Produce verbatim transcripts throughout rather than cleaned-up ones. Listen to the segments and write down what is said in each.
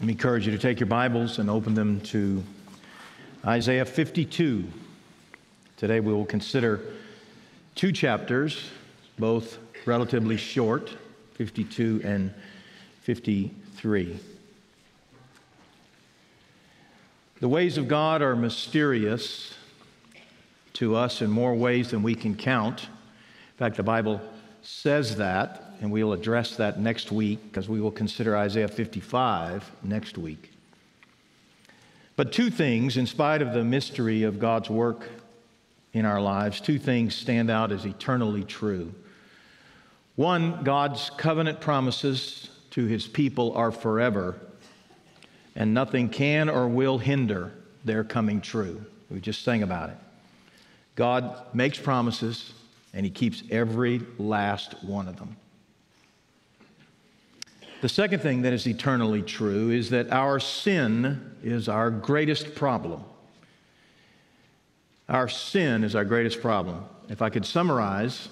Let me encourage you to take your Bibles and open them to Isaiah fifty-two. Today we will consider two chapters, both relatively short, fifty-two and fifty-three. The ways of God are mysterious to us in more ways than we can count. In fact, the Bible says that, and we'll address that next week because we will consider Isaiah fifty-five next week. But two things, in spite of the mystery of God's work in our lives, two things stand out as eternally true. One, God's covenant promises to his people are forever, and nothing can or will hinder their coming true. We just sang about it. God makes promises, and he keeps every last one of them. The second thing that is eternally true is that our sin is our greatest problem. Our sin is our greatest problem. If I could summarize,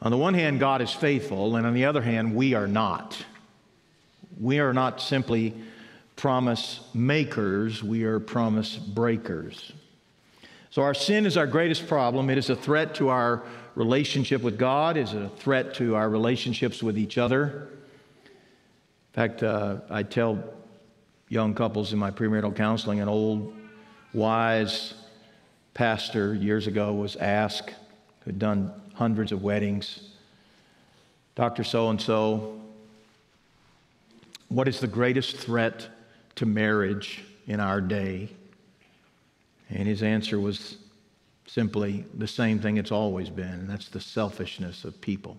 on the one hand, God is faithful, and on the other hand, we are not. We are not simply promise makers, we are promise breakers. So our sin is our greatest problem. It is a threat to our relationship with God. It is a threat to our relationships with each other. In fact, uh, I tell young couples in my premarital counseling, an old, wise pastor years ago was asked, who'd done hundreds of weddings, Doctor So-and-so, what is the greatest threat to marriage in our day? And his answer was simply the same thing it's always been, and that's the selfishness of people.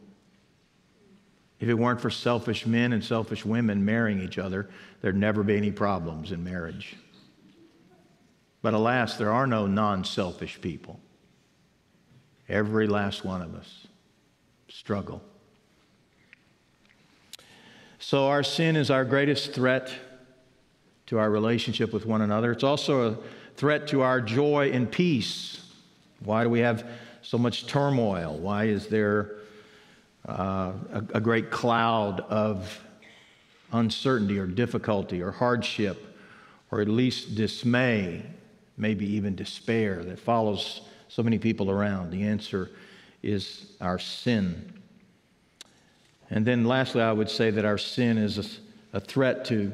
If it weren't for selfish men and selfish women marrying each other, there'd never be any problems in marriage. But alas, there are no non-selfish people. Every last one of us struggle. So our sin is our greatest threat to our relationship with one another. It's also a threat to our joy and peace. Why do we have so much turmoil? Why is there uh, a, a great cloud of uncertainty or difficulty or hardship or at least dismay, maybe even despair that follows so many people around? The answer is our sin. And then lastly, I would say that our sin is a, a threat to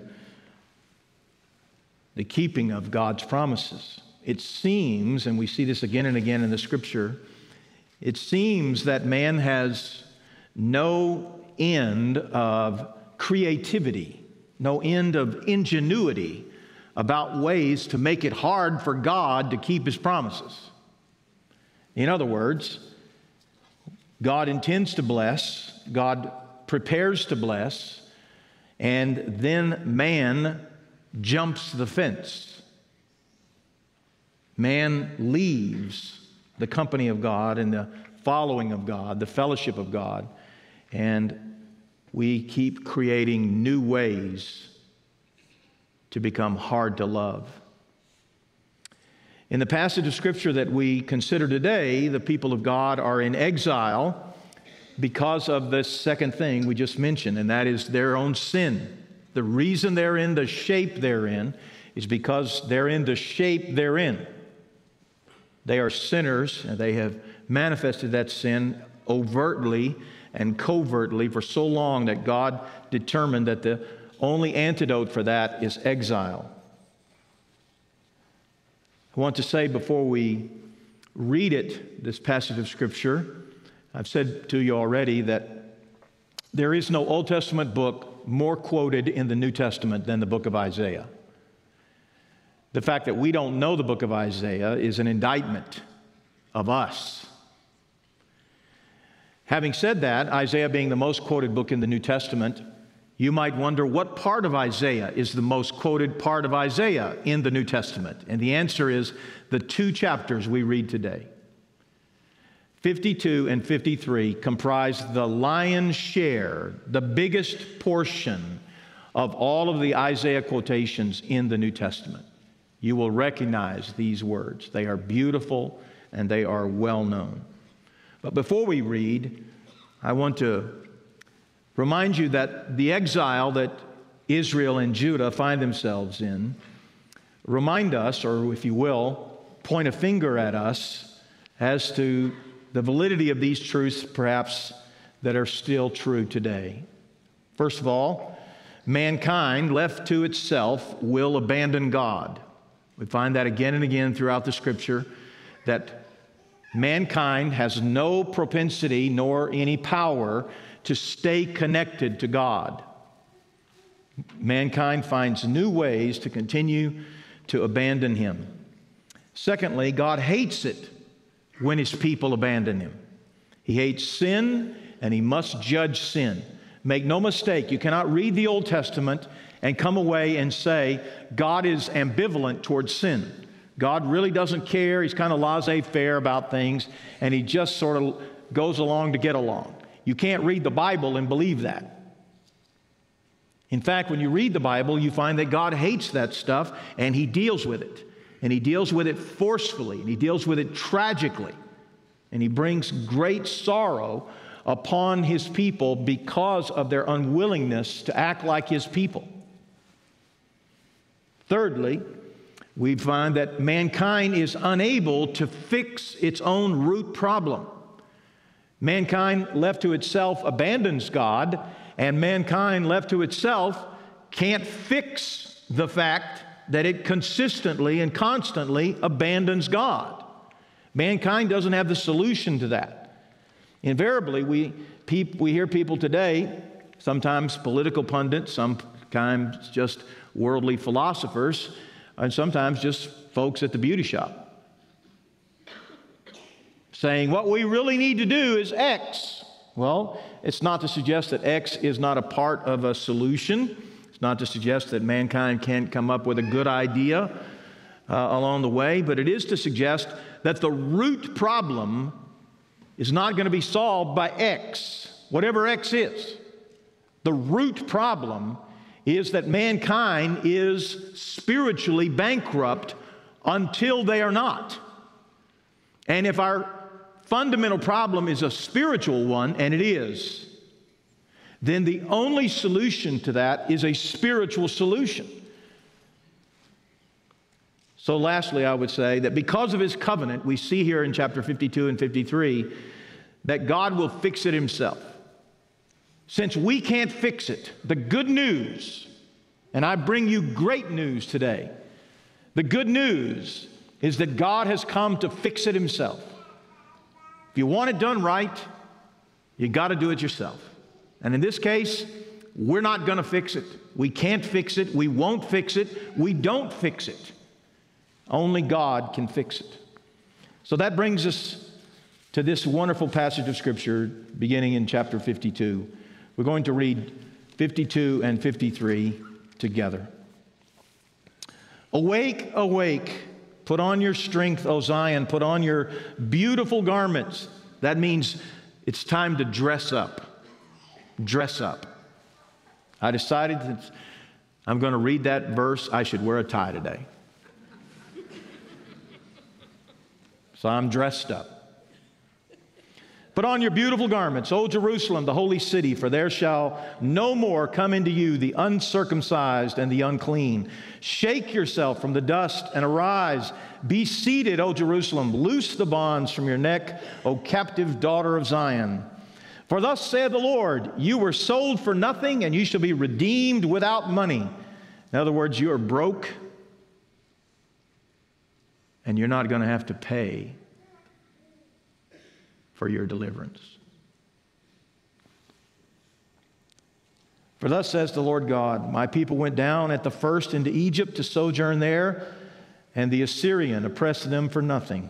the keeping of God's promises. It seems, and we see this again and again in the Scripture, it seems that man has no end of creativity, no end of ingenuity about ways to make it hard for God to keep his promises. In other words, God intends to bless, God prepares to bless, and then man jumps the fence. Man leaves the company of God and the following of God, the fellowship of God, and we keep creating new ways to become hard to love. In the passage of Scripture that we consider today, the people of God are in exile because of this second thing we just mentioned, and that is their own sin. The reason they're in the shape they're in is because they're in the shape they're in. They are sinners, and they have manifested that sin overtly and covertly for so long that God determined that the only antidote for that is exile. I want to say before we read it, this passage of Scripture, I've said to you already that there is no Old Testament book more quoted in the New Testament than the book of Isaiah. The fact that we don't know the book of Isaiah is an indictment of us. Having said that, Isaiah being the most quoted book in the New Testament, you might wonder what part of Isaiah is the most quoted part of Isaiah in the New Testament. And the answer is the two chapters we read today. fifty-two and fifty-three comprise the lion's share, the biggest portion of all of the Isaiah quotations in the New Testament. You will recognize these words. They are beautiful and they are well known. But before we read, I want to remind you that the exile that Israel and Judah find themselves in, remind us, or if you will, point a finger at us as to the validity of these truths perhaps that are still true today. First of all, mankind left to itself will abandon God. We find that again and again throughout the Scripture, that mankind has no propensity nor any power to stay connected to God. Mankind finds new ways to continue to abandon Him. Secondly, God hates it when His people abandon Him. He hates sin, and He must judge sin. Make no mistake, you cannot read the Old Testament and come away and say God is ambivalent towards sin. God really doesn't care. He's kind of laissez-faire about things, and He just sort of goes along to get along. You can't read the Bible and believe that. In fact, when you read the Bible, you find that God hates that stuff, and He deals with it. And He deals with it forcefully, and He deals with it tragically. And He brings great sorrow upon His people because of their unwillingness to act like His people. Thirdly, we find that mankind is unable to fix its own root problem. Mankind left to itself abandons God, and mankind left to itself can't fix the fact that it consistently and constantly abandons God. Mankind doesn't have the solution to that. Invariably, we, peop, we hear people today, sometimes political pundits, sometimes just worldly philosophers, and sometimes just folks at the beauty shop, saying what we really need to do is X. Well, it's not to suggest that X is not a part of a solution. It's not to suggest that mankind can't come up with a good idea uh, along the way, but it is to suggest that the root problem is not going to be solved by X, whatever X is. The root problem is that mankind is spiritually bankrupt until they are not. And if our fundamental problem is a spiritual one, and it is, then the only solution to that is a spiritual solution. So lastly, I would say that because of His covenant, we see here in chapter fifty-two and fifty-three that God will fix it Himself. Since we can't fix it, the good news, and I bring you great news today, the good news is that God has come to fix it Himself. If you want it done right, you got to do it yourself. And in this case, we're not going to fix it. We can't fix it. We won't fix it. We don't fix it. Only God can fix it. So that brings us to this wonderful passage of Scripture beginning in chapter fifty-two. We're going to read fifty-two and fifty-three together. Awake, awake. Put on your strength, O Zion. Put on your beautiful garments. That means it's time to dress up. Dress up. I decided that I'm going to read that verse. I should wear a tie today. So I'm dressed up. Put on your beautiful garments, O Jerusalem, the holy city, for there shall no more come into you the uncircumcised and the unclean. Shake yourself from the dust and arise. Be seated, O Jerusalem. Loose the bonds from your neck, O captive daughter of Zion. For thus saith the Lord, you were sold for nothing, and you shall be redeemed without money. In other words, you are broke, and you're not going to have to pay for your deliverance. For thus says the Lord God, my people went down at the first into Egypt to sojourn there, and the Assyrian oppressed them for nothing.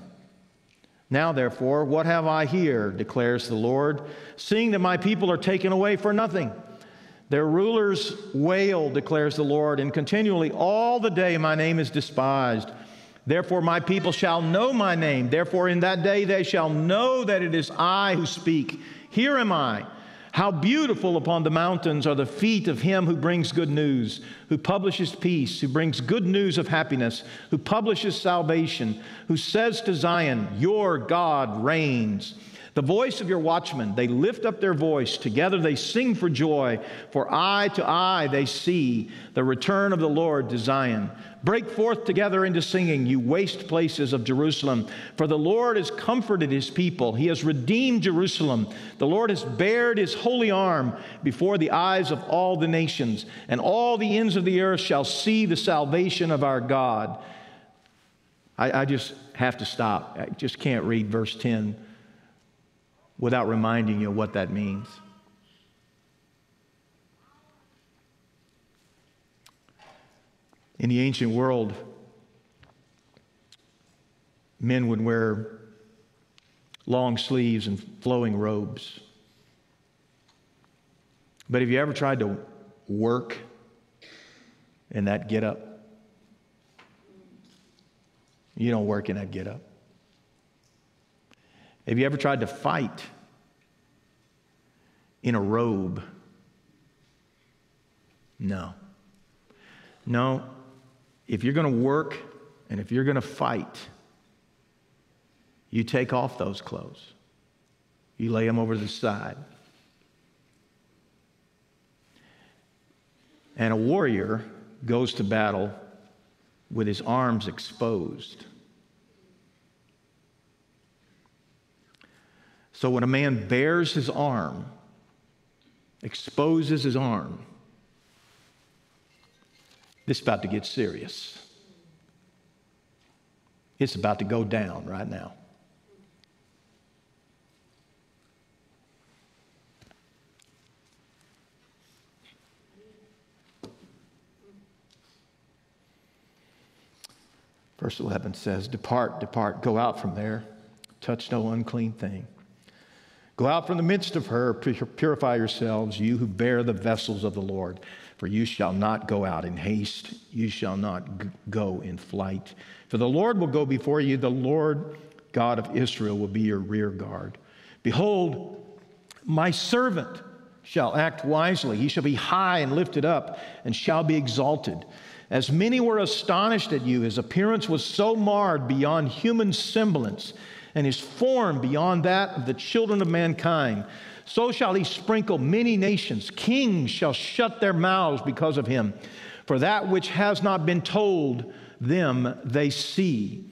Now, therefore, what have I here, declares the Lord, seeing that my people are taken away for nothing? Their rulers wail, declares the Lord, and continually all the day my name is despised. Therefore, my people shall know my name. Therefore, in that day they shall know that it is I who speak. Here am I. How beautiful upon the mountains are the feet of him who brings good news, who publishes peace, who brings good news of happiness, who publishes salvation, who says to Zion, your God reigns. The voice of your watchmen, they lift up their voice. Together they sing for joy, for eye to eye they see the return of the Lord to Zion. Break forth together into singing, you waste places of Jerusalem. For the Lord has comforted his people. He has redeemed Jerusalem. The Lord has bared his holy arm before the eyes of all the nations, and all the ends of the earth shall see the salvation of our God. I, I just have to stop. I just can't read verse ten without reminding you of what that means. In the ancient world, men would wear long sleeves and flowing robes. But have you ever tried to work in that getup? You don't work in that getup. Have you ever tried to fight in a robe? No. No. If you're going to work and if you're going to fight, you take off those clothes. You lay them over the side. And a warrior goes to battle with his arms exposed. So when a man bares his arm, exposes his arm, this is about to get serious. It's about to go down right now. Verse eleven says, depart, depart, go out from there, touch no unclean thing. Go out from the midst of her, purify yourselves, you who bear the vessels of the Lord. For you shall not go out in haste, you shall not go in flight. For the Lord will go before you, the Lord God of Israel will be your rear guard. Behold, my servant shall act wisely. He shall be high and lifted up and shall be exalted. As many were astonished at you, his appearance was so marred beyond human semblance, and his form beyond that of the children of mankind. So shall he sprinkle many nations. Kings shall shut their mouths because of him. For that which has not been told them they see,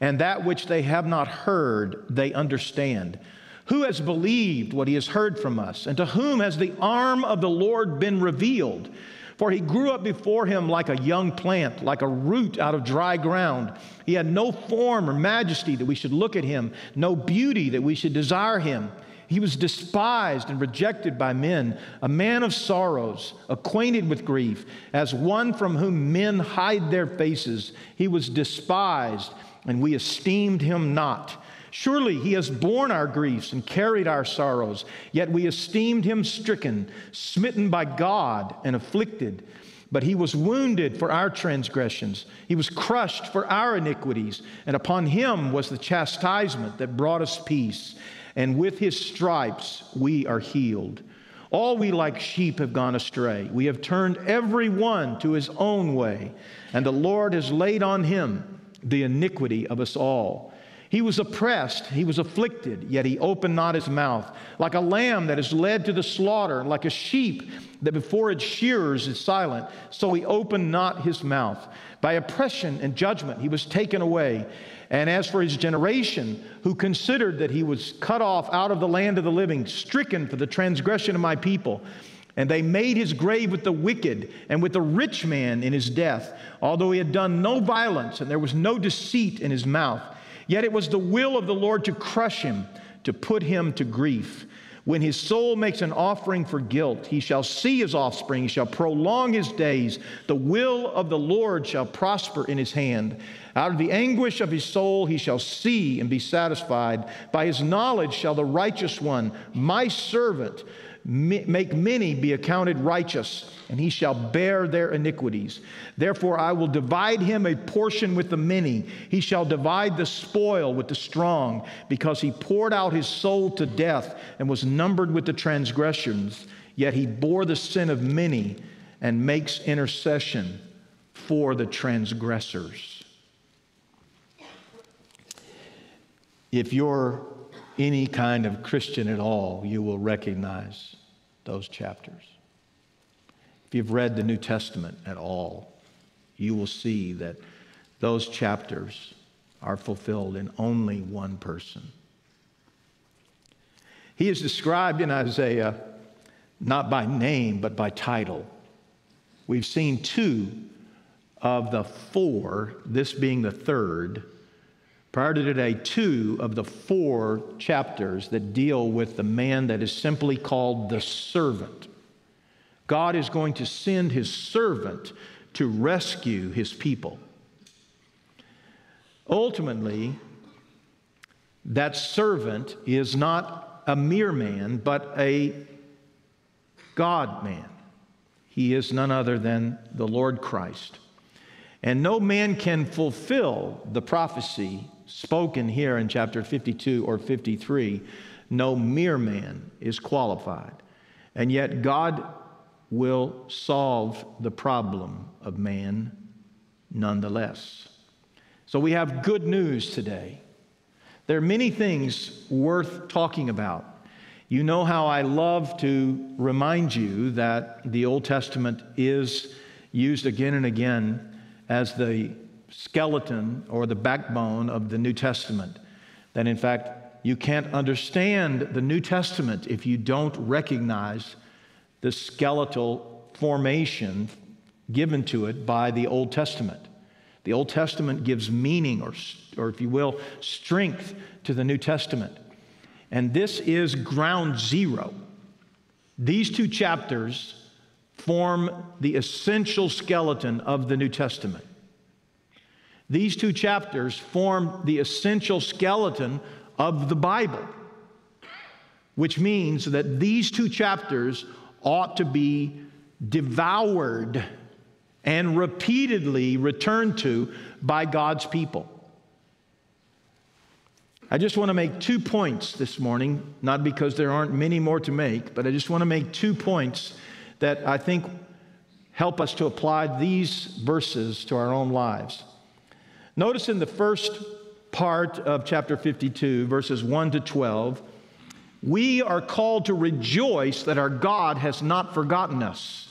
and that which they have not heard they understand. Who has believed what he has heard from us? And to whom has the arm of the Lord been revealed? For he grew up before him like a young plant, like a root out of dry ground. He had no form or majesty that we should look at him, no beauty that we should desire him. He was despised and rejected by men, a man of sorrows, acquainted with grief, as one from whom men hide their faces. He was despised, and we esteemed him not. Surely he has borne our griefs and carried our sorrows, yet we esteemed him stricken, smitten by God, and afflicted. But he was wounded for our transgressions, he was crushed for our iniquities, and upon him was the chastisement that brought us peace, and with his stripes we are healed. All we like sheep have gone astray, we have turned every one to his own way, and the Lord has laid on him the iniquity of us all. He was oppressed, he was afflicted, yet he opened not his mouth. Like a lamb that is led to the slaughter, like a sheep that before its shearers is silent, so he opened not his mouth. By oppression and judgment he was taken away. And as for his generation, who considered that he was cut off out of the land of the living, stricken for the transgression of my people, and they made his grave with the wicked and with the rich man in his death, although he had done no violence and there was no deceit in his mouth. Yet it was the will of the Lord to crush him, to put him to grief. When his soul makes an offering for guilt, he shall see his offspring, he shall prolong his days. The will of the Lord shall prosper in his hand. Out of the anguish of his soul he shall see and be satisfied. By his knowledge shall the righteous one, my servant, make many be accounted righteous, and he shall bear their iniquities. Therefore I will divide him a portion with the many. He shall divide the spoil with the strong, because he poured out his soul to death and was numbered with the transgressions. Yet he bore the sin of many and makes intercession for the transgressors. If your any kind of Christian at all, you will recognize those chapters. If you've read the New Testament at all, you will see that those chapters are fulfilled in only one person. He is described in Isaiah not by name, but by title. We've seen two of the four, this being the third, prior to today, two of the four chapters that deal with the man that is simply called the servant. God is going to send his servant to rescue his people. Ultimately, that servant is not a mere man, but a God-man. He is none other than the Lord Christ. And no man can fulfill the prophecy spoken here in chapter fifty-two or fifty-three. No mere man is qualified. And yet God will solve the problem of man nonetheless. So we have good news today. There are many things worth talking about. You know how I love to remind you that the Old Testament is used again and again as the skeleton or the backbone of the New Testament. That in fact, you can't understand the New Testament if you don't recognize the skeletal formation given to it by the Old Testament. The Old Testament gives meaning, or, or if you will, strength to the New Testament. And this is ground zero. These two chapters form the essential skeleton of the New Testament. These two chapters form the essential skeleton of the Bible, which means that these two chapters ought to be devoured and repeatedly returned to by God's people. I just want to make two points this morning, not because there aren't many more to make, but I just want to make two points that I think help us to apply these verses to our own lives. Notice in the first part of chapter fifty-two, verses one to twelve, we are called to rejoice that our God has not forgotten us.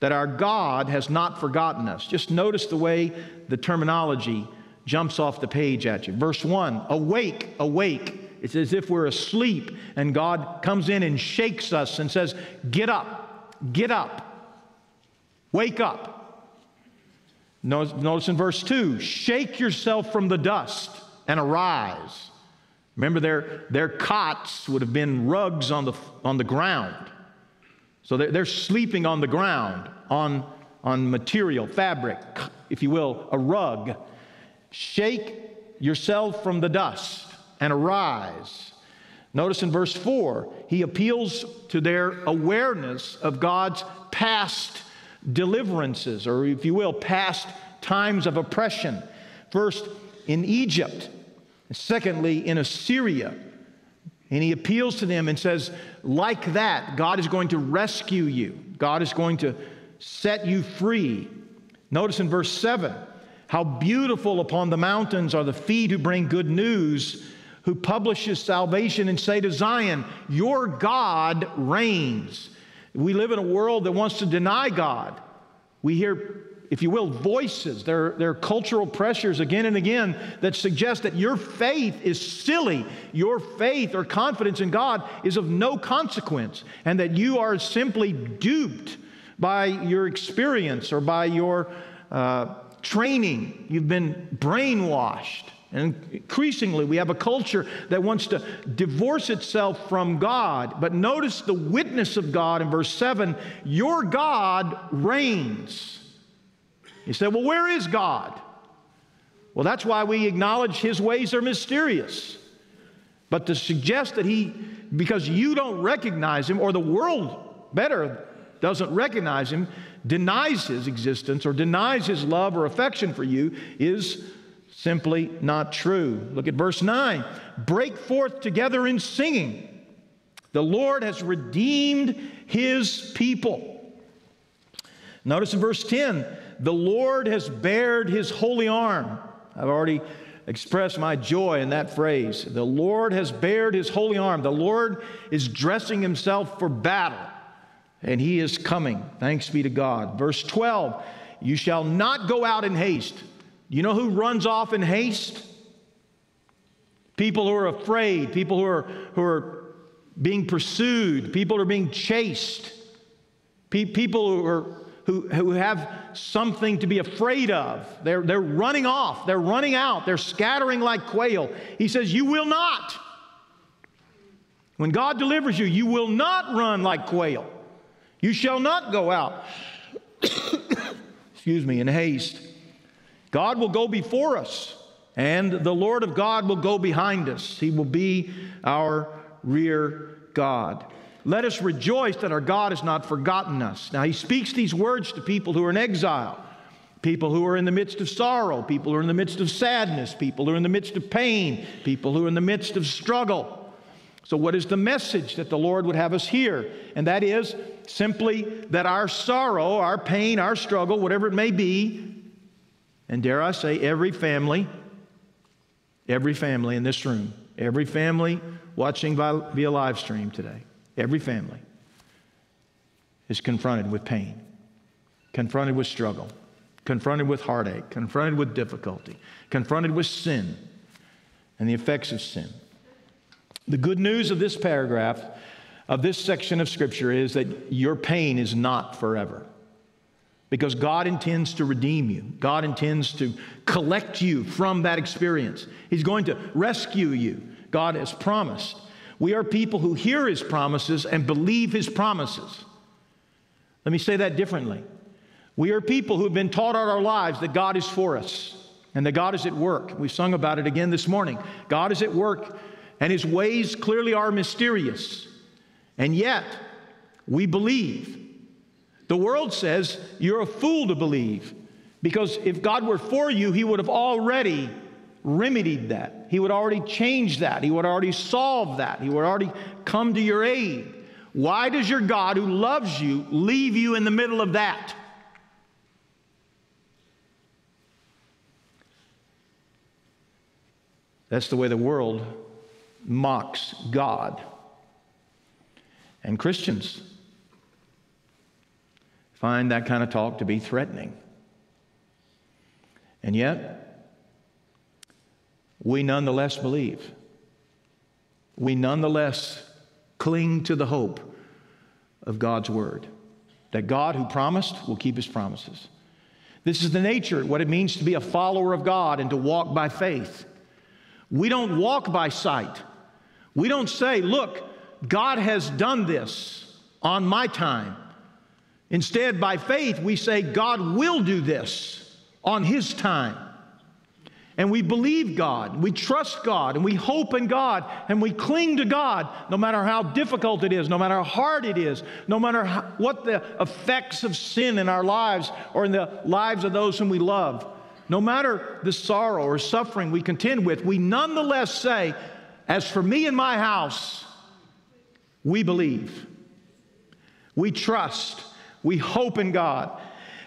That our God has not forgotten us. Just notice the way the terminology jumps off the page at you. Verse one, awake, awake. It's as if we're asleep and God comes in and shakes us and says, get up, get up, wake up. Notice, notice in verse two, shake yourself from the dust and arise. Remember, their, their cots would have been rugs on the, on the ground. So they're, they're sleeping on the ground, on, on material, fabric, if you will, a rug. Shake yourself from the dust and arise. Notice in verse four, he appeals to their awareness of God's past deliverances, or if you will, past times of oppression. First, in Egypt. Secondly, in Assyria. And he appeals to them and says, like that, God is going to rescue you. God is going to set you free. Notice in verse seven, how beautiful upon the mountains are the feet who bring good news, who publishes salvation and say to Zion, your God reigns. We live in a world that wants to deny God. We hear, if you will, voices. There, there are cultural pressures again and again that suggest that your faith is silly. Your faith or confidence in God is of no consequence, and that you are simply duped by your experience or by your uh, training. You've been brainwashed. And increasingly, we have a culture that wants to divorce itself from God. But notice the witness of God in verse seven, your God reigns. You say, well, where is God? Well, that's why we acknowledge his ways are mysterious. But to suggest that he, because you don't recognize him, or the world better doesn't recognize him, denies his existence or denies his love or affection for you is simply not true. Look at verse nine. Break forth together in singing. The Lord has redeemed his people. Notice in verse ten. The Lord has bared his holy arm. I've already express my joy in that phrase. The Lord has bared his holy arm. The Lord is dressing himself for battle, and he is coming. Thanks be to God. Verse twelve, you shall not go out in haste. You know who runs off in haste? People who are afraid, people who are, who are being pursued, people who are being chased, pe- people who are who have something to be afraid of. They're, they're running off. They're running out. They're scattering like quail. He says, you will not. When God delivers you, you will not run like quail. You shall not go out, excuse me, in haste. God will go before us, and the Lord of God will go behind us. He will be our rear guard. Let us rejoice that our God has not forgotten us. Now, he speaks these words to people who are in exile, people who are in the midst of sorrow, people who are in the midst of sadness, people who are in the midst of pain, people who are in the midst of struggle. So what is the message that the Lord would have us hear? And that is simply that our sorrow, our pain, our struggle, whatever it may be, and dare I say, every family, every family in this room, every family watching via live stream today, every family is confronted with pain, confronted with struggle, confronted with heartache, confronted with difficulty, confronted with sin and the effects of sin. The good news of this paragraph, of this section of Scripture, is that your pain is not forever, because God intends to redeem you. God intends to collect you from that experience. He's going to rescue you. God has promised. We are people who hear his promises and believe his promises. Let me say that differently. We are people who have been taught all our lives that God is for us and that God is at work. We sung about it again this morning. God is at work, and his ways clearly are mysterious. And yet, we believe. The world says you're a fool to believe, because if God were for you, he would have already remedied that. He would already change that. He would already solve that. He would already come to your aid. Why does your God, who loves you, leave you in the middle of that? That's the way the world mocks God and Christians. Find that kind of talk to be threatening. And yet, we nonetheless believe. We nonetheless cling to the hope of God's word, that God, who promised, will keep his promises. This is the nature, what it means to be a follower of God and to walk by faith. We don't walk by sight. We don't say, look, God has done this on my time. Instead, by faith, we say, God will do this on his time. And we believe God, we trust God, and we hope in God, and we cling to God, no matter how difficult it is, no matter how hard it is, no matter how, what the effects of sin in our lives or in the lives of those whom we love, no matter the sorrow or suffering we contend with, we nonetheless say, as for me and my house, we believe, we trust, we hope in God.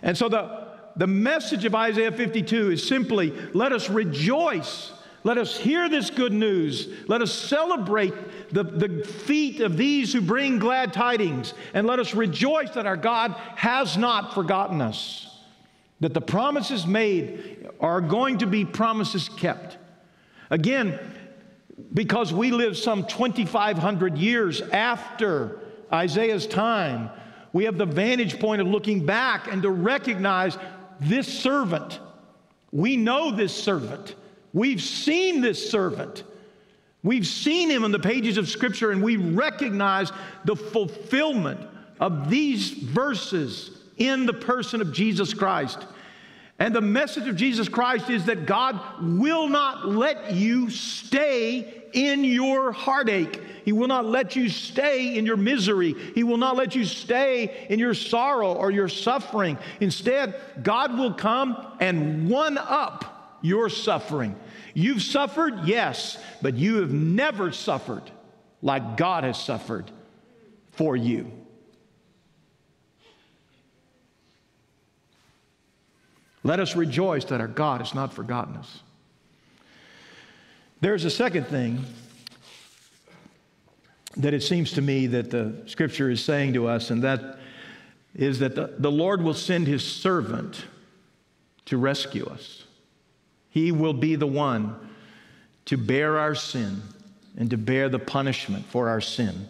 And so the The message of Isaiah fifty-two is simply, let us rejoice. Let us hear this good news. Let us celebrate the, the feet of these who bring glad tidings. And let us rejoice that our God has not forgotten us, that the promises made are going to be promises kept. Again, because we live some twenty-five hundred years after Isaiah's time, we have the vantage point of looking back and to recognize this servant. We know this servant. We've seen this servant. We've seen him in the pages of Scripture, and we recognize the fulfillment of these verses in the person of Jesus Christ. And the message of Jesus Christ is that God will not let you stay in your heartache. He will not let you stay in your misery. He will not let you stay in your sorrow or your suffering. Instead, God will come and one-up your suffering. You've suffered, yes, but you have never suffered like God has suffered for you. Let us rejoice that our God has not forgotten us. There's a second thing that it seems to me that the Scripture is saying to us, and that is that the, the Lord will send His servant to rescue us. He will be the one to bear our sin and to bear the punishment for our sin.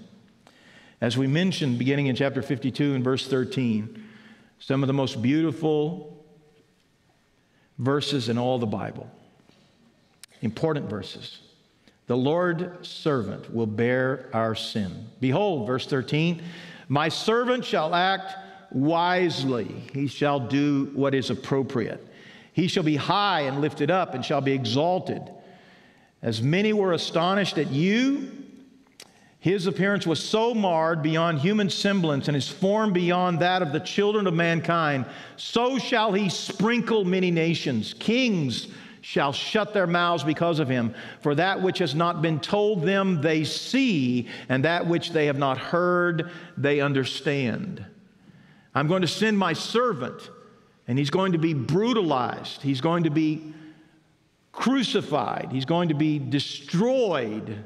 As we mentioned, beginning in chapter fifty-two and verse thirteen, some of the most beautiful verses in all the Bible, important verses. The Lord's servant will bear our sin. Behold, verse thirteen, my servant shall act wisely. He shall do what is appropriate. He shall be high and lifted up and shall be exalted. As many were astonished at you, his appearance was so marred beyond human semblance, and his form beyond that of the children of mankind. So shall he sprinkle many nations. Kings shall shut their mouths because of him. For that which has not been told them they see, and that which they have not heard they understand. I'm going to send my servant, and he's going to be brutalized. He's going to be crucified. He's going to be destroyed,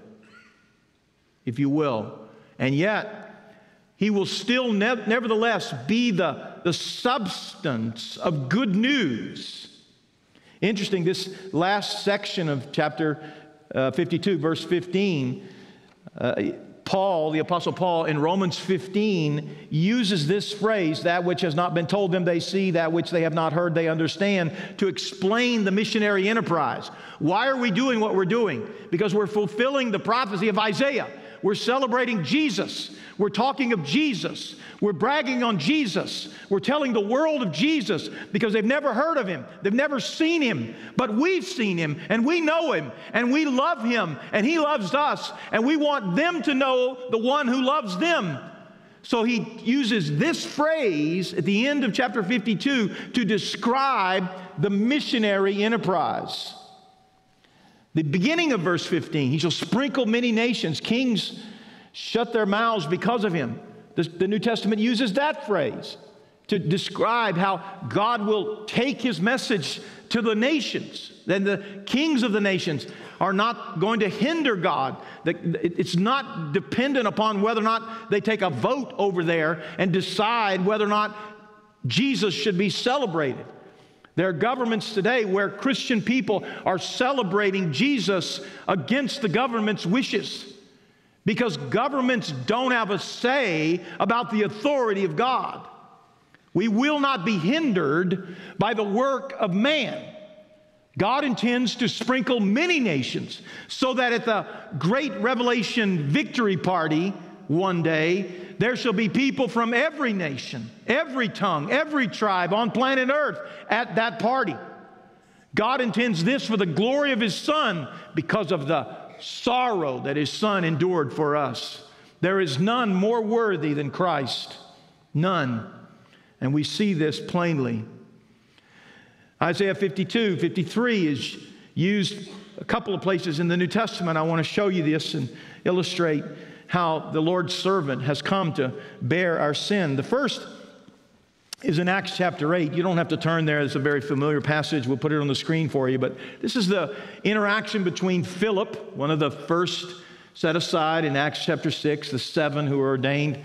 if you will. And yet, he will still ne- nevertheless be the, the substance of good news. Interesting, this last section of chapter uh, fifty-two, verse fifteen, uh, Paul, the Apostle Paul, in Romans fifteen, uses this phrase, that which has not been told them they see, that which they have not heard they understand, to explain the missionary enterprise. Why are we doing what we're doing? Because we're fulfilling the prophecy of Isaiah. We're celebrating Jesus. We're talking of Jesus. We're bragging on Jesus. We're telling the world of Jesus because they've never heard of him. They've never seen him. But we've seen him, and we know him, and we love him, and he loves us, and we want them to know the one who loves them. So he uses this phrase at the end of chapter fifty-two to describe the missionary enterprise. The beginning of verse fifteen, he shall sprinkle many nations. Kings shut their mouths because of him. The, the New Testament uses that phrase to describe how God will take his message to the nations. Then the kings of the nations are not going to hinder God. It's not dependent upon whether or not they take a vote over there and decide whether or not Jesus should be celebrated. There are governments today where Christian people are celebrating Jesus against the government's wishes because governments don't have a say about the authority of God. We will not be hindered by the work of man. God intends to sprinkle many nations so that at the great Revelation victory party one day, there shall be people from every nation, every tongue, every tribe on planet Earth at that party. God intends this for the glory of His Son because of the sorrow that His Son endured for us. There is none more worthy than Christ. None. And we see this plainly. Isaiah fifty-two, fifty-three is used a couple of places in the New Testament. I want to show you this and illustrate how the Lord's servant has come to bear our sin. The first is in Acts chapter eight. You don't have to turn there. It's a very familiar passage. We'll put it on the screen for you. But this is the interaction between Philip, one of the first set aside in Acts chapter six, the seven who were ordained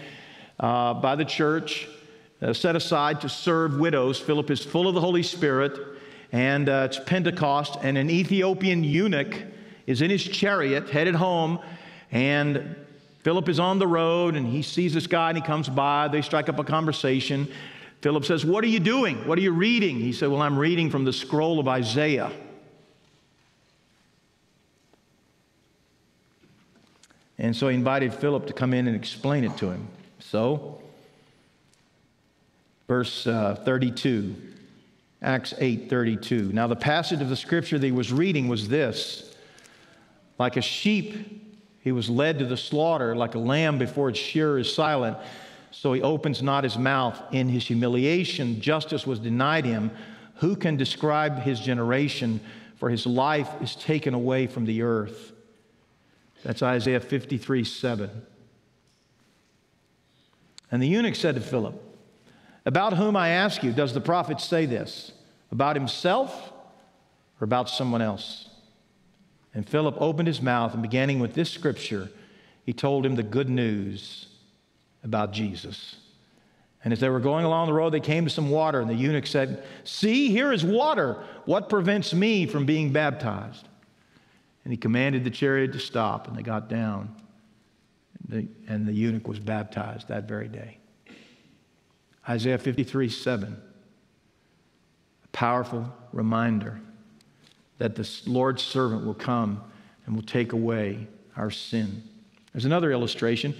uh, by the church, uh, set aside to serve widows. Philip is full of the Holy Spirit, and uh, it's Pentecost, and an Ethiopian eunuch is in his chariot headed home, and Philip is on the road, and he sees this guy, and he comes by. They strike up a conversation. Philip says, what are you doing? What are you reading? He said, well, I'm reading from the scroll of Isaiah. And so he invited Philip to come in and explain it to him. So, verse uh, thirty-two, Acts eight, thirty-two. Now, the passage of the Scripture that he was reading was this. Like a sheep, he was led to the slaughter, like a lamb before its shearer is silent, so he opens not his mouth. In his humiliation, justice was denied him. Who can describe his generation? For his life is taken away from the earth. That's Isaiah fifty-three, seven. And the eunuch said to Philip, about whom, I ask you, does the prophet say this? About himself or about someone else? And Philip opened his mouth, and beginning with this scripture, he told him the good news about Jesus. And as they were going along the road, they came to some water, and the eunuch said, "See, here is water. What prevents me from being baptized?" And he commanded the chariot to stop, and they got down, and the, and the eunuch was baptized that very day. Isaiah fifty-three, seven, a powerful reminder that the Lord's servant will come and will take away our sin. There's another illustration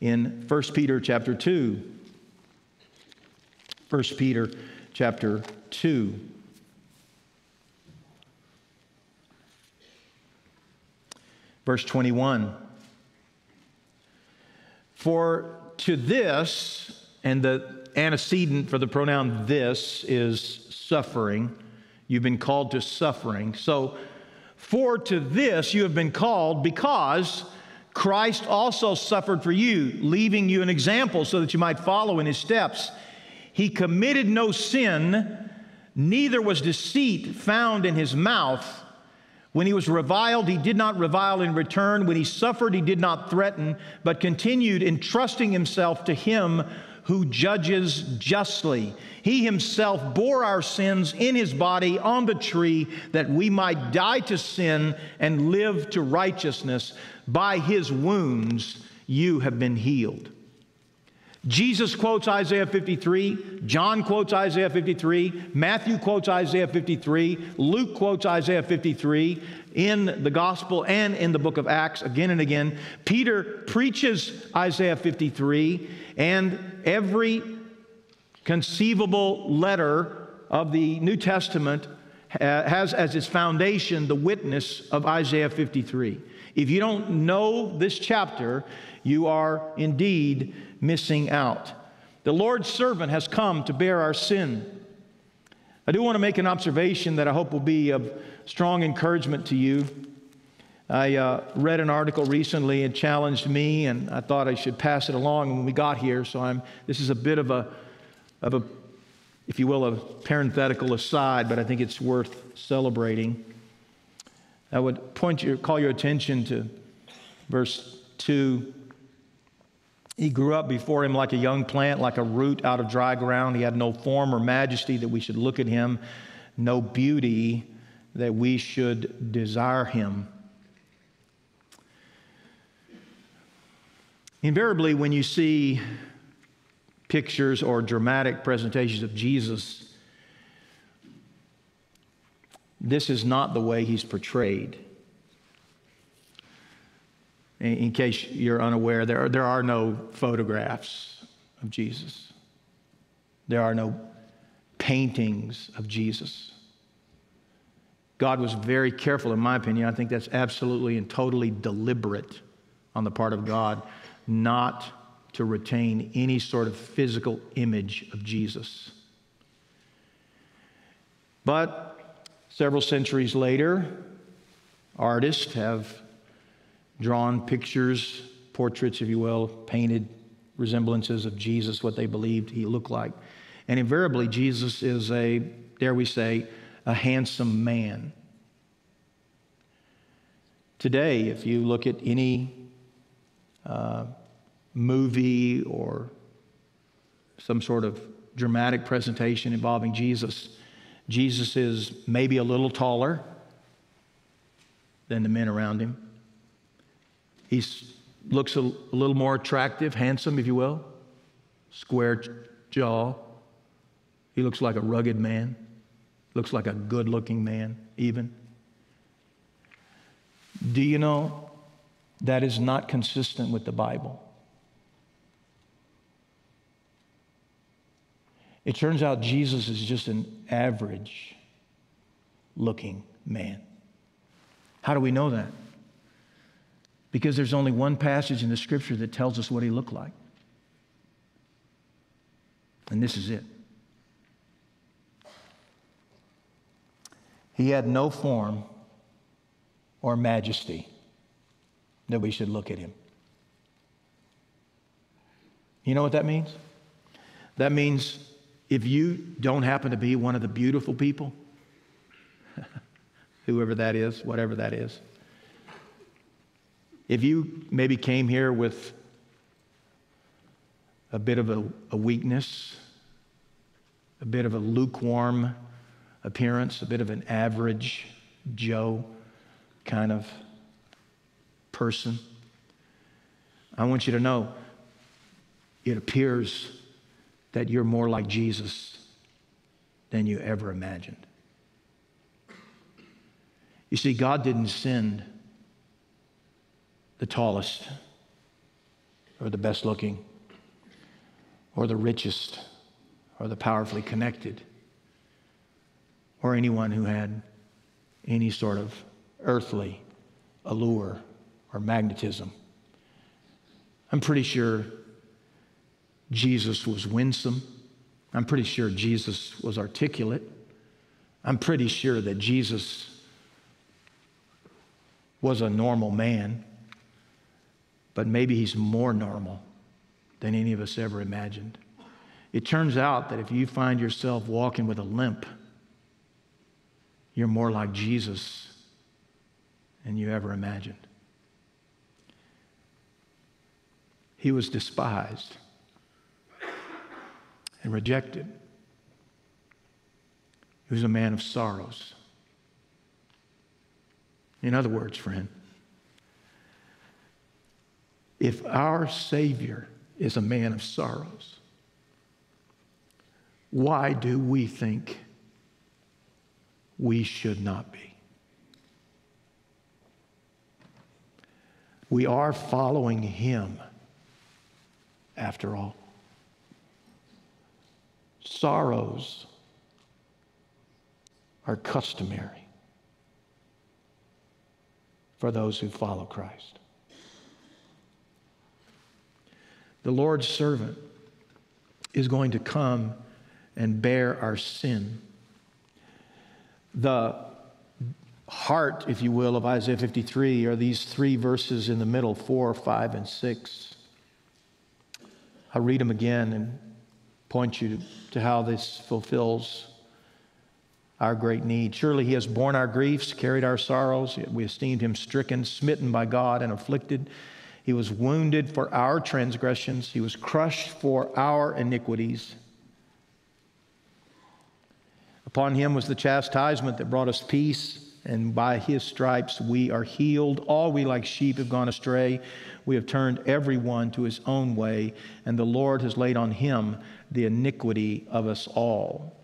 in First Peter chapter two. First Peter chapter two. Verse twenty-one. For to this, and the antecedent for the pronoun this is suffering. You've been called to suffering. So, for to this you have been called, because Christ also suffered for you, leaving you an example so that you might follow in his steps. He committed no sin, neither was deceit found in his mouth. When he was reviled, he did not revile in return. When he suffered, he did not threaten, but continued entrusting himself to him who judges justly. He himself bore our sins in his body on the tree, that we might die to sin and live to righteousness. By his wounds you have been healed. Jesus quotes Isaiah fifty-three, John quotes Isaiah fifty-three, Matthew quotes Isaiah fifty-three, Luke quotes Isaiah fifty-three in the Gospel and in the book of Acts again and again. Peter preaches Isaiah fifty-three, and every conceivable letter of the New Testament has as its foundation the witness of Isaiah fifty-three. If you don't know this chapter, you are indeed missing out. The Lord's servant has come to bear our sin. I do want to make an observation that I hope will be of strong encouragement to you. I uh, read an article recently and challenged me, and I thought I should pass it along when we got here. So I'm. This is a bit of a, of a, if you will, a parenthetical aside, but I think it's worth celebrating. I would point your, call your attention to verse two. He grew up before him like a young plant, like a root out of dry ground. He had no form or majesty that we should look at him, no beauty that we should desire him. Invariably, when you see pictures or dramatic presentations of Jesus, this is not the way he's portrayed. In, in case you're unaware, there are, there are no photographs of Jesus. There are no paintings of Jesus. God was very careful, in my opinion. I think that's absolutely and totally deliberate on the part of God not to retain any sort of physical image of Jesus. But several centuries later, artists have drawn pictures, portraits, if you will, painted resemblances of Jesus, what they believed he looked like. And invariably, Jesus is a, dare we say, a handsome man. Today, if you look at any uh, movie or some sort of dramatic presentation involving Jesus, Jesus is maybe a little taller than the men around him. He looks a, a little more attractive, handsome, if you will, square jaw. He looks like a rugged man, looks like a good-looking man even. Do you know that is not consistent with the Bible? It turns out Jesus is just an average-looking man. How do we know that? Because there's only one passage in the Scripture that tells us what he looked like. And this is it. He had no form or majesty that we should look at him. You know what that means? That means, if you don't happen to be one of the beautiful people, whoever that is, whatever that is, If you maybe came here with a bit of a, a weakness, a bit of a lukewarm appearance, a bit of an average Joe kind of person, I want you to know it appears that you're more like Jesus than you ever imagined. You see, God didn't send the tallest or the best looking or the richest or the powerfully connected or anyone who had any sort of earthly allure or magnetism. I'm pretty sure Jesus was winsome. I'm pretty sure Jesus was articulate. I'm pretty sure that Jesus was a normal man, but maybe he's more normal than any of us ever imagined. It turns out that if you find yourself walking with a limp, you're more like Jesus than you ever imagined. He was despised and rejected. He was a man of sorrows. In other words, friend, if our Savior is a man of sorrows, why do we think we should not be? We are following Him, after all. Sorrows are customary for those who follow Christ. The Lord's servant is going to come and bear our sin. The heart, if you will, of Isaiah fifty-three are these three verses in the middle, four, five, and six. I'll read them again and point you to how this fulfills our great need. Surely he has borne our griefs, carried our sorrows. Yet we esteemed him stricken, smitten by God, and afflicted. He was wounded for our transgressions. He was crushed for our iniquities. Upon him was the chastisement that brought us peace, and by his stripes we are healed. All we like sheep have gone astray. We have turned every one to his own way, and the Lord has laid on him the iniquity of us all.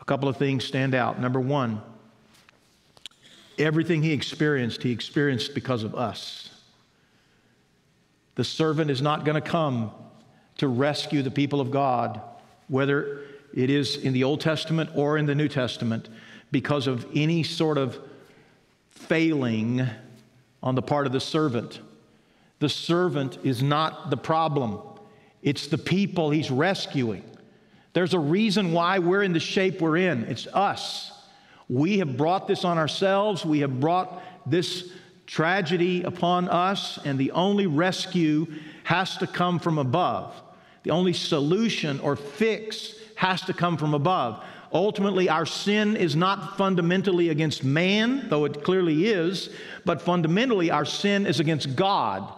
A couple of things stand out. Number one, everything he experienced, he experienced because of us. The servant is not going to come to rescue the people of God, whether it is in the Old Testament or in the New Testament, because of any sort of failing on the part of the servant. The servant is not the problem. It's the people he's rescuing. There's a reason why we're in the shape we're in. It's us. We have brought this on ourselves. We have brought this tragedy upon us, and the only rescue has to come from above. The only solution or fix has to come from above. Ultimately, our sin is not fundamentally against man, though it clearly is, but fundamentally our sin is against God.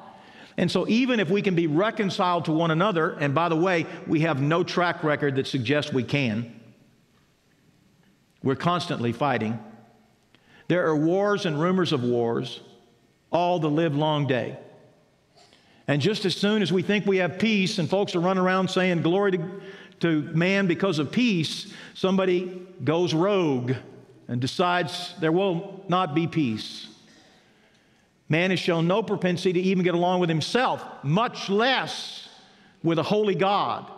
And so even if we can be reconciled to one another, and by the way, we have no track record that suggests we can. We're constantly fighting. There are wars and rumors of wars all the livelong day. And just as soon as we think we have peace and folks are running around saying glory to, to man because of peace, somebody goes rogue and decides there will not be peace. Man has shown no propensity to even get along with himself, much less with a holy God,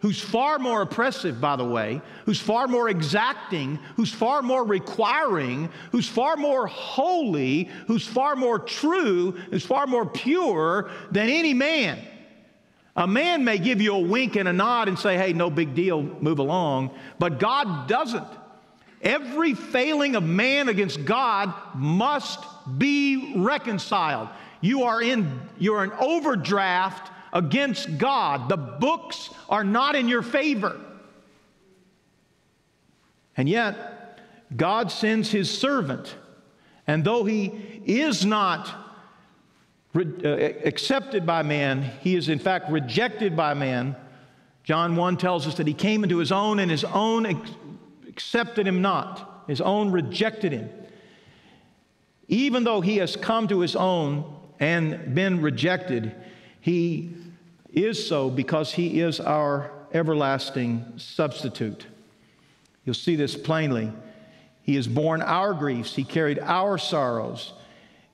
who's far more oppressive, by the way, who's far more exacting, who's far more requiring, who's far more holy, who's far more true, who's far more pure than any man. A man may give you a wink and a nod and say, hey, no big deal, move along, but God doesn't. Every failing of man against God must be reconciled. You are in, you're an overdraft against God. The books are not in your favor. And yet, God sends his servant, and though he is not re- accepted by man. He is in fact rejected by man. John one tells us that he came into his own, and his own ex- accepted him not. His own rejected him. Even though he has come to his own and been rejected, he is so because he is our everlasting substitute. You'll see this plainly. He has borne our griefs. He carried our sorrows.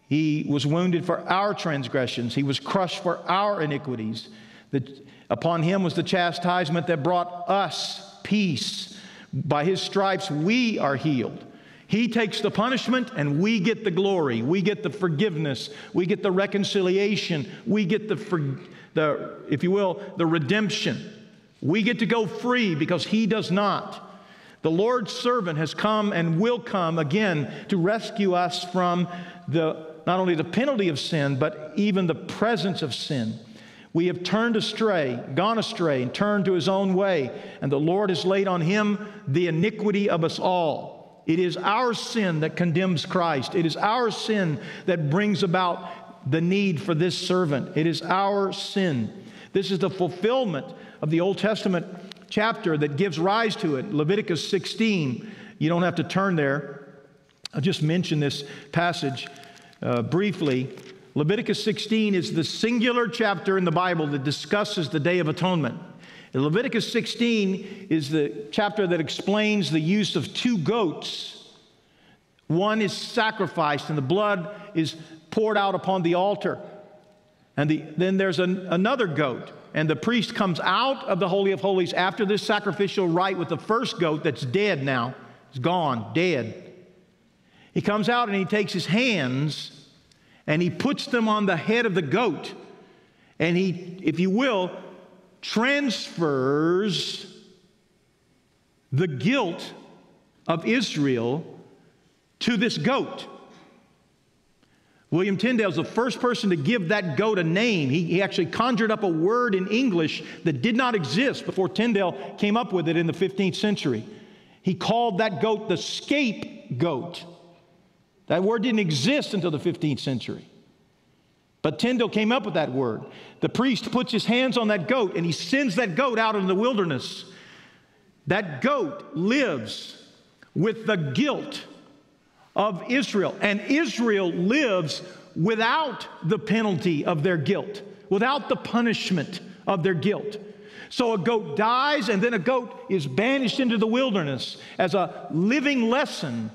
He was wounded for our transgressions. He was crushed for our iniquities. The, upon him was the chastisement that brought us peace. By his stripes we are healed. He takes the punishment and we get the glory. We get the forgiveness. We get the reconciliation. We get the, for, the if you will, the redemption. We get to go free because he does not. The Lord's servant has come and will come again to rescue us from the not only the penalty of sin, but even the presence of sin. We have turned astray, gone astray, and turned to his own way, and the Lord has laid on him the iniquity of us all. It is our sin that condemns Christ. It is our sin that brings about the need for this servant. It is our sin. This is the fulfillment of the Old Testament chapter that gives rise to it, Leviticus sixteen. You don't have to turn there. I'll just mention this passage uh, briefly. Leviticus sixteen is the singular chapter in the Bible that discusses the Day of Atonement. And Leviticus sixteen is the chapter that explains the use of two goats. One is sacrificed and the blood is poured out upon the altar. And the, then there's an, another goat. And the priest comes out of the Holy of Holies after this sacrificial rite with the first goat that's dead now. It's gone, dead. He comes out and he takes his hands and he puts them on the head of the goat. And he, if you will, transfers the guilt of Israel to this goat. William Tyndale's the first person to give that goat a name. He, he actually conjured up a word in English that did not exist before Tyndale came up with it in the fifteenth century. He called that goat the scapegoat. That word didn't exist until the fifteenth century. But Tyndale came up with that word. The priest puts his hands on that goat and he sends that goat out into the wilderness. That goat lives with the guilt of Israel, and Israel lives without the penalty of their guilt, without the punishment of their guilt. So a goat dies, and then a goat is banished into the wilderness as a living lesson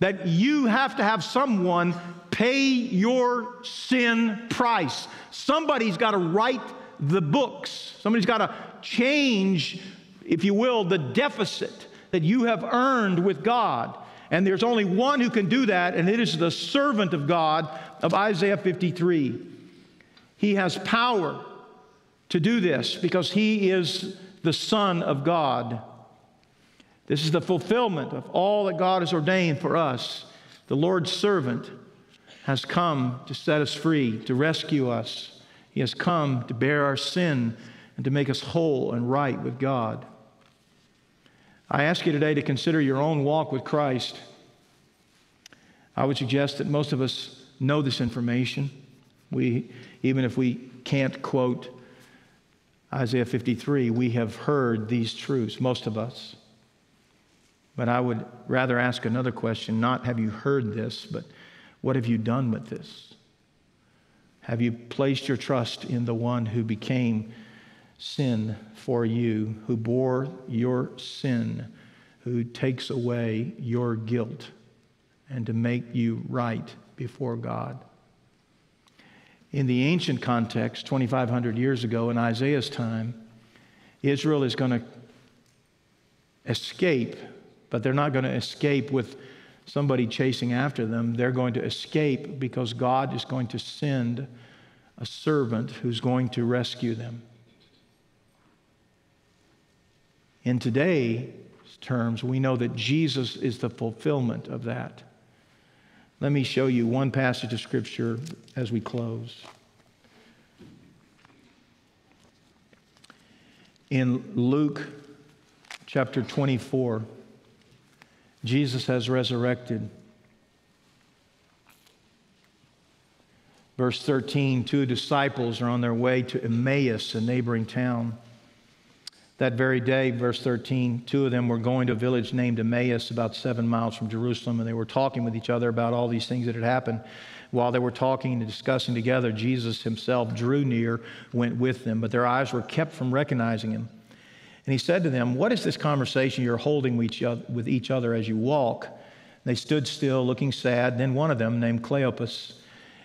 that you have to have someone pay your sin price. Somebody's got to write the books. Somebody's got to change, if you will, the deficit that you have earned with God. And there's only one who can do that, and it is the servant of God of Isaiah fifty-three. He has power to do this because he is the Son of God. This is the fulfillment of all that God has ordained for us. The Lord's servant has come to set us free, to rescue us. He has come to bear our sin and to make us whole and right with God. I ask you today to consider your own walk with Christ. I would suggest that most of us know this information. We, even if we can't quote Isaiah fifty-three, we have heard these truths, most of us. But I would rather ask another question, not have you heard this, but what have you done with this? Have you placed your trust in the one who became sin for you, who bore your sin, who takes away your guilt, and to make you right before God? In the ancient context, twenty-five hundred years ago, in Isaiah's time, Israel is going to escape, but they're not going to escape with somebody chasing after them. They're going to escape because God is going to send a servant who's going to rescue them. In today's terms, we know that Jesus is the fulfillment of that. Let me show you one passage of Scripture as we close. In Luke chapter twenty-four, Jesus has resurrected. Verse thirteen, two disciples are on their way to Emmaus, a neighboring town. That very day, verse thirteen, two of them were going to a village named Emmaus, about seven miles from Jerusalem, and they were talking with each other about all these things that had happened. While they were talking and discussing together, Jesus himself drew near, went with them, but their eyes were kept from recognizing him. And he said to them, "What is this conversation you're holding with each other as you walk?" They stood still, looking sad. Then one of them, named Cleopas,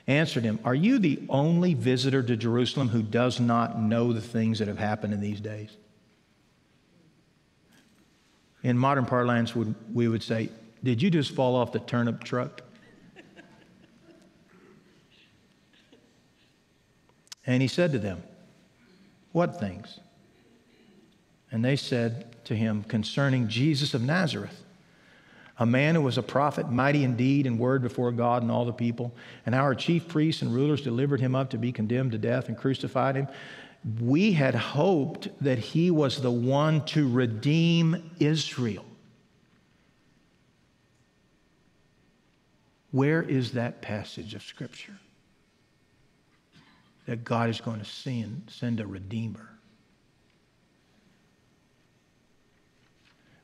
answered him, "Are you the only visitor to Jerusalem who does not know the things that have happened in these days?" In modern parlance, we would say, "Did you just fall off the turnip truck?" And he said to them, "What things?" And they said to him, "Concerning Jesus of Nazareth, a man who was a prophet, mighty in deed and word before God and all the people, and our chief priests and rulers delivered him up to be condemned to death and crucified him. We had hoped that he was the one to redeem Israel." Where is that passage of Scripture that God is going to send, send a Redeemer?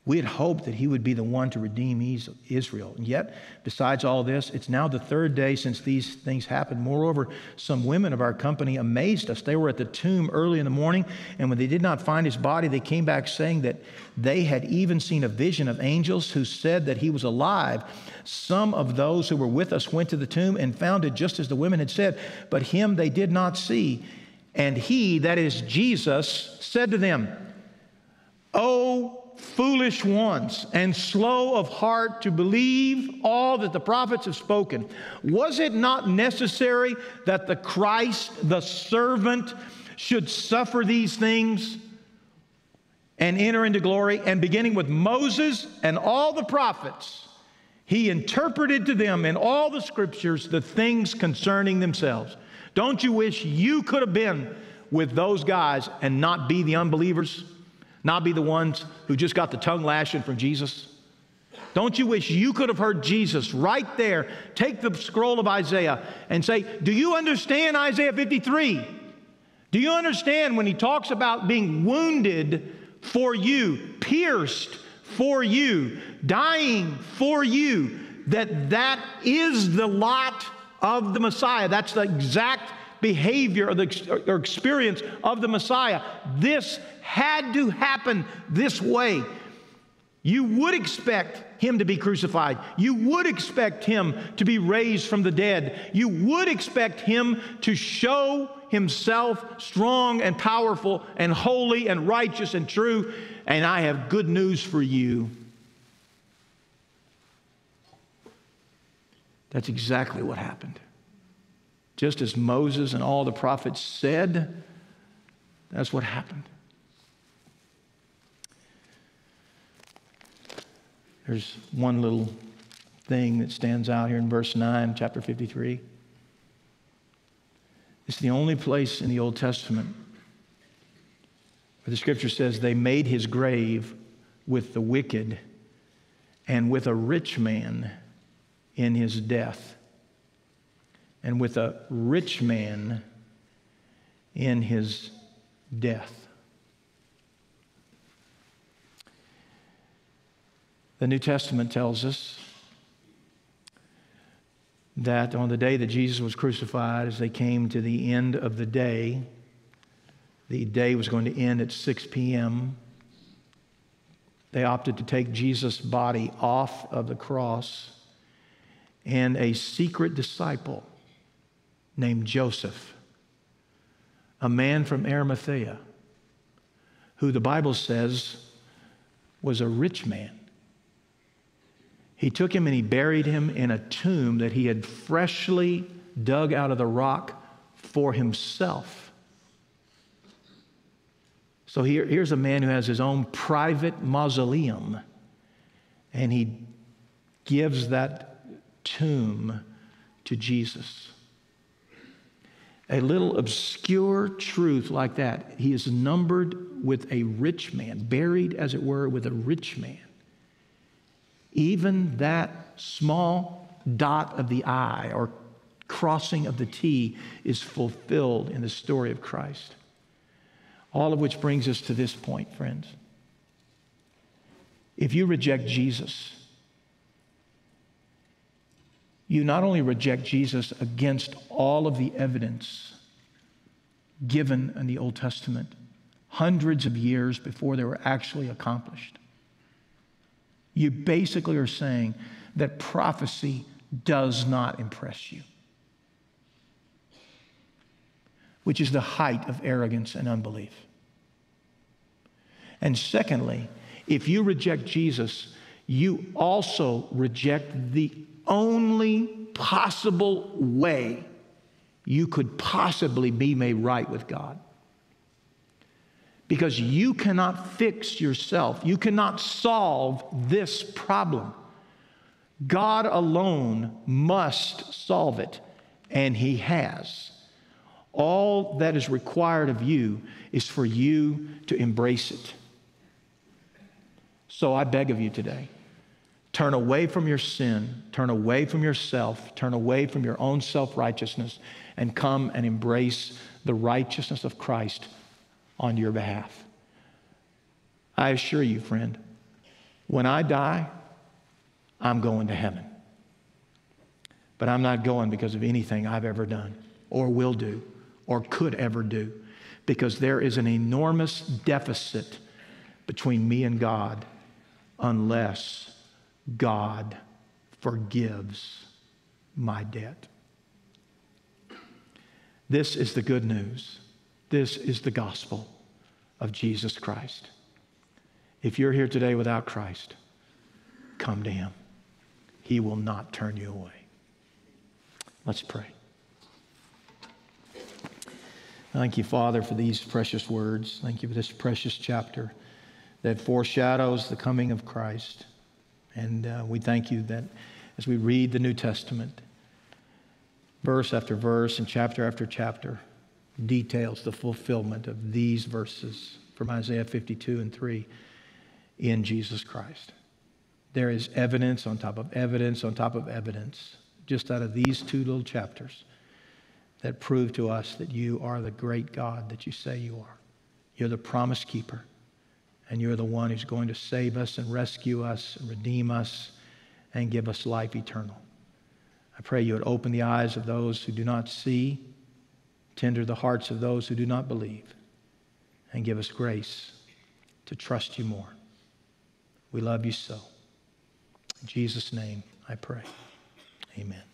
We had hoped that he would be the one to redeem Israel. And yet, besides all this, it's now the third day since these things happened. Moreover, some women of our company amazed us. They were at the tomb early in the morning, and when they did not find his body, they came back saying that they had even seen a vision of angels who said that he was alive. Some of those who were with us went to the tomb and found it just as the women had said, but him they did not see. And he, that is Jesus, said to them, "O foolish ones, and slow of heart to believe all that the prophets have spoken. Was it not necessary that the Christ, the servant, should suffer these things and enter into glory? And beginning with Moses and all the prophets, he interpreted to them in all the scriptures the things concerning themselves." Don't you wish you could have been with those guys and not be the unbelievers? Not be the ones who just got the tongue lashing from Jesus? Don't you wish you could have heard Jesus right there take the scroll of Isaiah and say, "Do you understand Isaiah fifty-three? Do you understand when he talks about being wounded for you, pierced for you, dying for you, that that is the lot of the Messiah? That's the exact behavior or, the, or experience of the Messiah. This had to happen this way. You would expect him to be crucified. You would expect him to be raised from the dead. You would expect him to show himself strong and powerful and holy and righteous and true. And I have good news for you. That's exactly what happened. Just as Moses and all the prophets said, that's what happened." There's one little thing that stands out here in verse nine, chapter fifty-three. It's the only place in the Old Testament where the Scripture says they made his grave with the wicked and with a rich man in his death. And with a rich man in his death. The New Testament tells us that on the day that Jesus was crucified, as they came to the end of the day, the day was going to end at six p m They opted to take Jesus' body off of the cross, and a secret disciple named Joseph, a man from Arimathea, who the Bible says was a rich man. He took him and he buried him in a tomb that he had freshly dug out of the rock for himself. So here, here's a man who has his own private mausoleum, and he gives that tomb to Jesus. A little obscure truth like that. He is numbered with a rich man, buried, as it were, with a rich man. Even that small dot of the I, or crossing of the T is fulfilled in the story of Christ. All of which brings us to this point, friends. If you reject Jesus, you not only reject Jesus against all of the evidence given in the Old Testament, hundreds of years before they were actually accomplished, you basically are saying that prophecy does not impress you, which is the height of arrogance and unbelief. And secondly, if you reject Jesus, you also reject the only possible way you could possibly be made right with God. Because you cannot fix yourself. You cannot solve this problem. God alone must solve it, and He has. All that is required of you is for you to embrace it. So I beg of you today, turn away from your sin, turn away from yourself, turn away from your own self-righteousness, and come and embrace the righteousness of Christ on your behalf. I assure you, friend, when I die, I'm going to heaven. But I'm not going because of anything I've ever done or will do or could ever do, because there is an enormous deficit between me and God unless God forgives my debt. This is the good news. This is the gospel of Jesus Christ. If you're here today without Christ, come to Him. He will not turn you away. Let's pray. Thank you, Father, for these precious words. Thank you for this precious chapter that foreshadows the coming of Christ. And uh, we thank you that as we read the New Testament, verse after verse and chapter after chapter details the fulfillment of these verses from Isaiah fifty-two and three in Jesus Christ. There is evidence on top of evidence on top of evidence just out of these two little chapters that prove to us that you are the great God that you say you are. You're the promise keeper. And you're the one who's going to save us and rescue us and redeem us and give us life eternal. I pray you would open the eyes of those who do not see, tender the hearts of those who do not believe, and give us grace to trust you more. We love you so. In Jesus' name I pray. Amen.